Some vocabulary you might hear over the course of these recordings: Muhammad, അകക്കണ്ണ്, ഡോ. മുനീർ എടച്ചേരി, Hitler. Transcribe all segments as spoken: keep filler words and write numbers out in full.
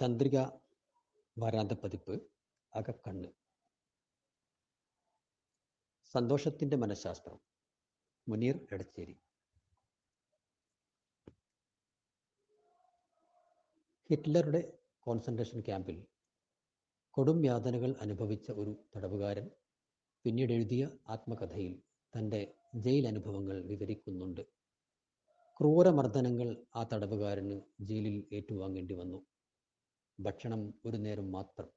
ചന്ദ്രിക വാരാന്ത പതിപ്പ് അകക്കണ്ണ്. സന്തോഷത്തിൻ്റെ മനഃശാസ്ത്രം, മുനീർ എടച്ചേരി. ഹിറ്റ്ലറുടെ കോൺസെൻട്രേഷൻ ക്യാമ്പിൽ കൊടും യാതനകൾ അനുഭവിച്ച ഒരു തടവുകാരൻ പിന്നീട് എഴുതിയ ആത്മകഥയിൽ തൻ്റെ ജയിൽ അനുഭവങ്ങൾ വിവരിക്കുന്നുണ്ട്. ക്രൂരമർദ്ദനങ്ങൾ ആ തടവുകാരന് ജയിലിൽ ഏറ്റുവാങ്ങേണ്ടി വന്നു. ഭക്ഷണം ഒരു നേരം മാത്രം,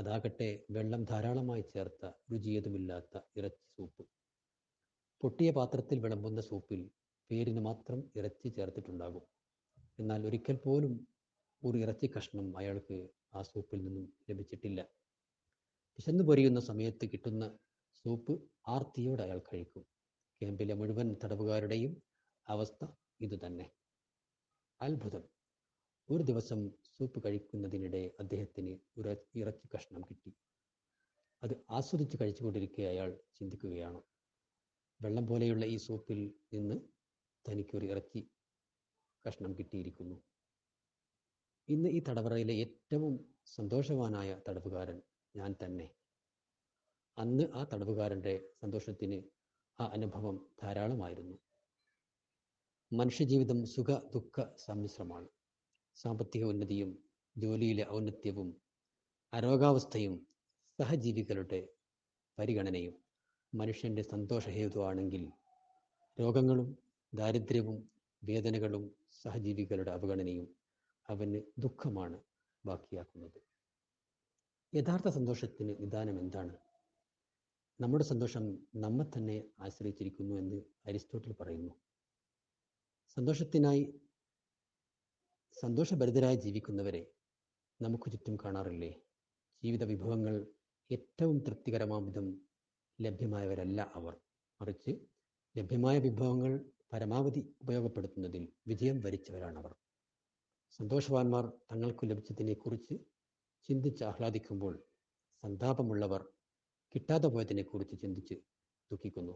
അതാകട്ടെ വെള്ളം ധാരാളമായി ചേർത്ത രുചിയതുമില്ലാത്ത ഇറച്ചി സൂപ്പ്. പൊട്ടിയ പാത്രത്തിൽ വിളമ്പുന്ന സൂപ്പിൽ പേരിന് മാത്രം ഇറച്ചി ചേർത്തിട്ടുണ്ടാകും, എന്നാൽ ഒരിക്കൽ പോലും ഒരു ഇറച്ചി കഷ്ണം അയാൾക്ക് ആ സൂപ്പിൽ നിന്നും ലഭിച്ചിട്ടില്ല. വിശന്നു പൊരിയുന്ന സമയത്ത് കിട്ടുന്ന സൂപ്പ് ആർത്തിയോടെ അയാൾ കഴിക്കും. ക്യാമ്പിലെ മുഴുവൻ തടവുകാരുടെയും അവസ്ഥ ഇതുതന്നെ. അത്ഭുതം, ഒരു ദിവസം സൂപ്പ് കഴിക്കുന്നതിനിടെ അദ്ദേഹത്തിന് ഒരു ഇറച്ചി കഷ്ണം കിട്ടി. അത് ആസ്വദിച്ച് കഴിച്ചുകൊണ്ടിരിക്കെ അയാൾ ചിന്തിക്കുകയാണ്, വെള്ളം പോലെയുള്ള ഈ സൂപ്പിൽ നിന്ന് തനിക്കൊരു ഇറച്ചി കഷ്ണം കിട്ടിയിരിക്കുന്നു. ഇന്ന് ഈ തടവറയിലെ ഏറ്റവും സന്തോഷവാനായ തടവുകാരൻ ഞാൻ തന്നെ. അന്ന് ആ തടവുകാരൻ്റെ സന്തോഷത്തിന് ആ അനുഭവം ധാരാളമായിരുന്നു. മനുഷ്യജീവിതം സുഖ ദുഃഖ സമ്മിശ്രമാണ്. സാമ്പത്തിക ഉന്നതിയും ജോലിയിലെ ഔന്നത്യവും അരോഗാവസ്ഥയും സഹജീവികളുടെ പരിഗണനയും മനുഷ്യൻ്റെ സന്തോഷഹേതുവാണെങ്കിൽ, രോഗങ്ങളും ദാരിദ്ര്യവും വേദനകളും സഹജീവികളുടെ അവഗണനയും അവന് ദുഃഖമാണ് ബാക്കിയാക്കുന്നത്. യഥാർത്ഥ സന്തോഷത്തിന് നിദാനം എന്താണ്? നമ്മുടെ സന്തോഷം നമ്മെ തന്നെ ആശ്രയിച്ചിരിക്കുന്നു എന്ന് അരിസ്റ്റോട്ടിൽ പറയുന്നു. സന്തോഷത്തിനായി സന്തോഷഭരിതരായി ജീവിക്കുന്നവരെ നമുക്ക് ചുറ്റും കാണാറില്ലേ? ജീവിത വിഭവങ്ങൾ ഏറ്റവും തൃപ്തികരമാം വിധം ലഭ്യമായവരല്ല അവർ. മറിച്ച് ലഭ്യമായ വിഭവങ്ങൾ പരമാവധി ഉപയോഗപ്പെടുത്തുന്നതിൽ വിജയം വരിച്ചവരാണവർ. സന്തോഷവാന്മാർ തങ്ങൾക്ക് ലഭിച്ചതിനെക്കുറിച്ച് ചിന്തിച്ച് ആഹ്ലാദിക്കുമ്പോൾ, സന്താപമുള്ളവർ കിട്ടാതെ പോയതിനെക്കുറിച്ച് ചിന്തിച്ച് ദുഃഖിക്കുന്നു.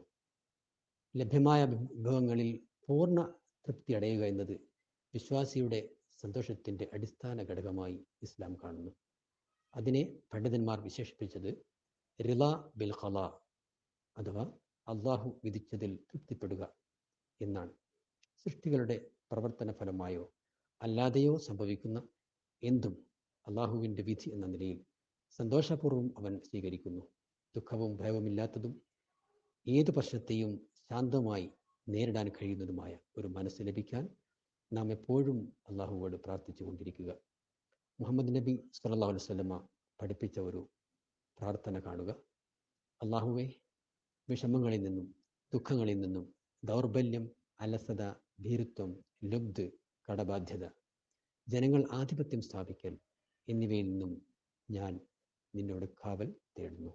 ലഭ്യമായ വിഭവങ്ങളിൽ പൂർണ്ണ തൃപ്തി അടയുക എന്നത് വിശ്വാസിയുടെ സന്തോഷത്തിൻ്റെ അടിസ്ഥാന ഘടകമായി ഇസ്ലാം കാണുന്നു. അതിനെ പണ്ഡിതന്മാർ വിശേഷിപ്പിച്ചത് റിദ ബിൽ-ഖള അഥവാ അള്ളാഹു വിധിച്ചതിൽ തൃപ്തിപ്പെടുക എന്നാണ്. സൃഷ്ടികളുടെ പ്രവർത്തന ഫലമായോ അല്ലാതെയോ സംഭവിക്കുന്ന എന്തും അള്ളാഹുവിൻ്റെ വിധി എന്ന നിലയിൽ സന്തോഷപൂർവ്വം അവൻ സ്വീകരിക്കുന്നു. ദുഃഖവും ഭയവുമില്ലാത്തതും ഏതു പ്രശ്നത്തെയും ശാന്തമായി നേരിടാൻ കഴിയുന്നതുമായ ഒരു മനസ്സ് ലഭിക്കാൻ നാം എപ്പോഴും അള്ളാഹുവോട് പ്രാർത്ഥിച്ചു കൊണ്ടിരിക്കുക. മുഹമ്മദ് നബി സല്ലല്ലാഹു അലൈഹി വസല്ലമ പഠിപ്പിച്ച ഒരു പ്രാർത്ഥന കാണുക. അള്ളാഹുവേ, വിഷമങ്ങളിൽ നിന്നും ദുഃഖങ്ങളിൽ നിന്നും ദൗർബല്യം, അലസത, ഭീരുത്വം, ലുബ്ധ്, കടബാധ്യത, ജനങ്ങൾ ആധിപത്യം സ്ഥാപിക്കൽ എന്നിവയിൽ നിന്നും ഞാൻ നിന്നോട് കാവൽ തേടുന്നു.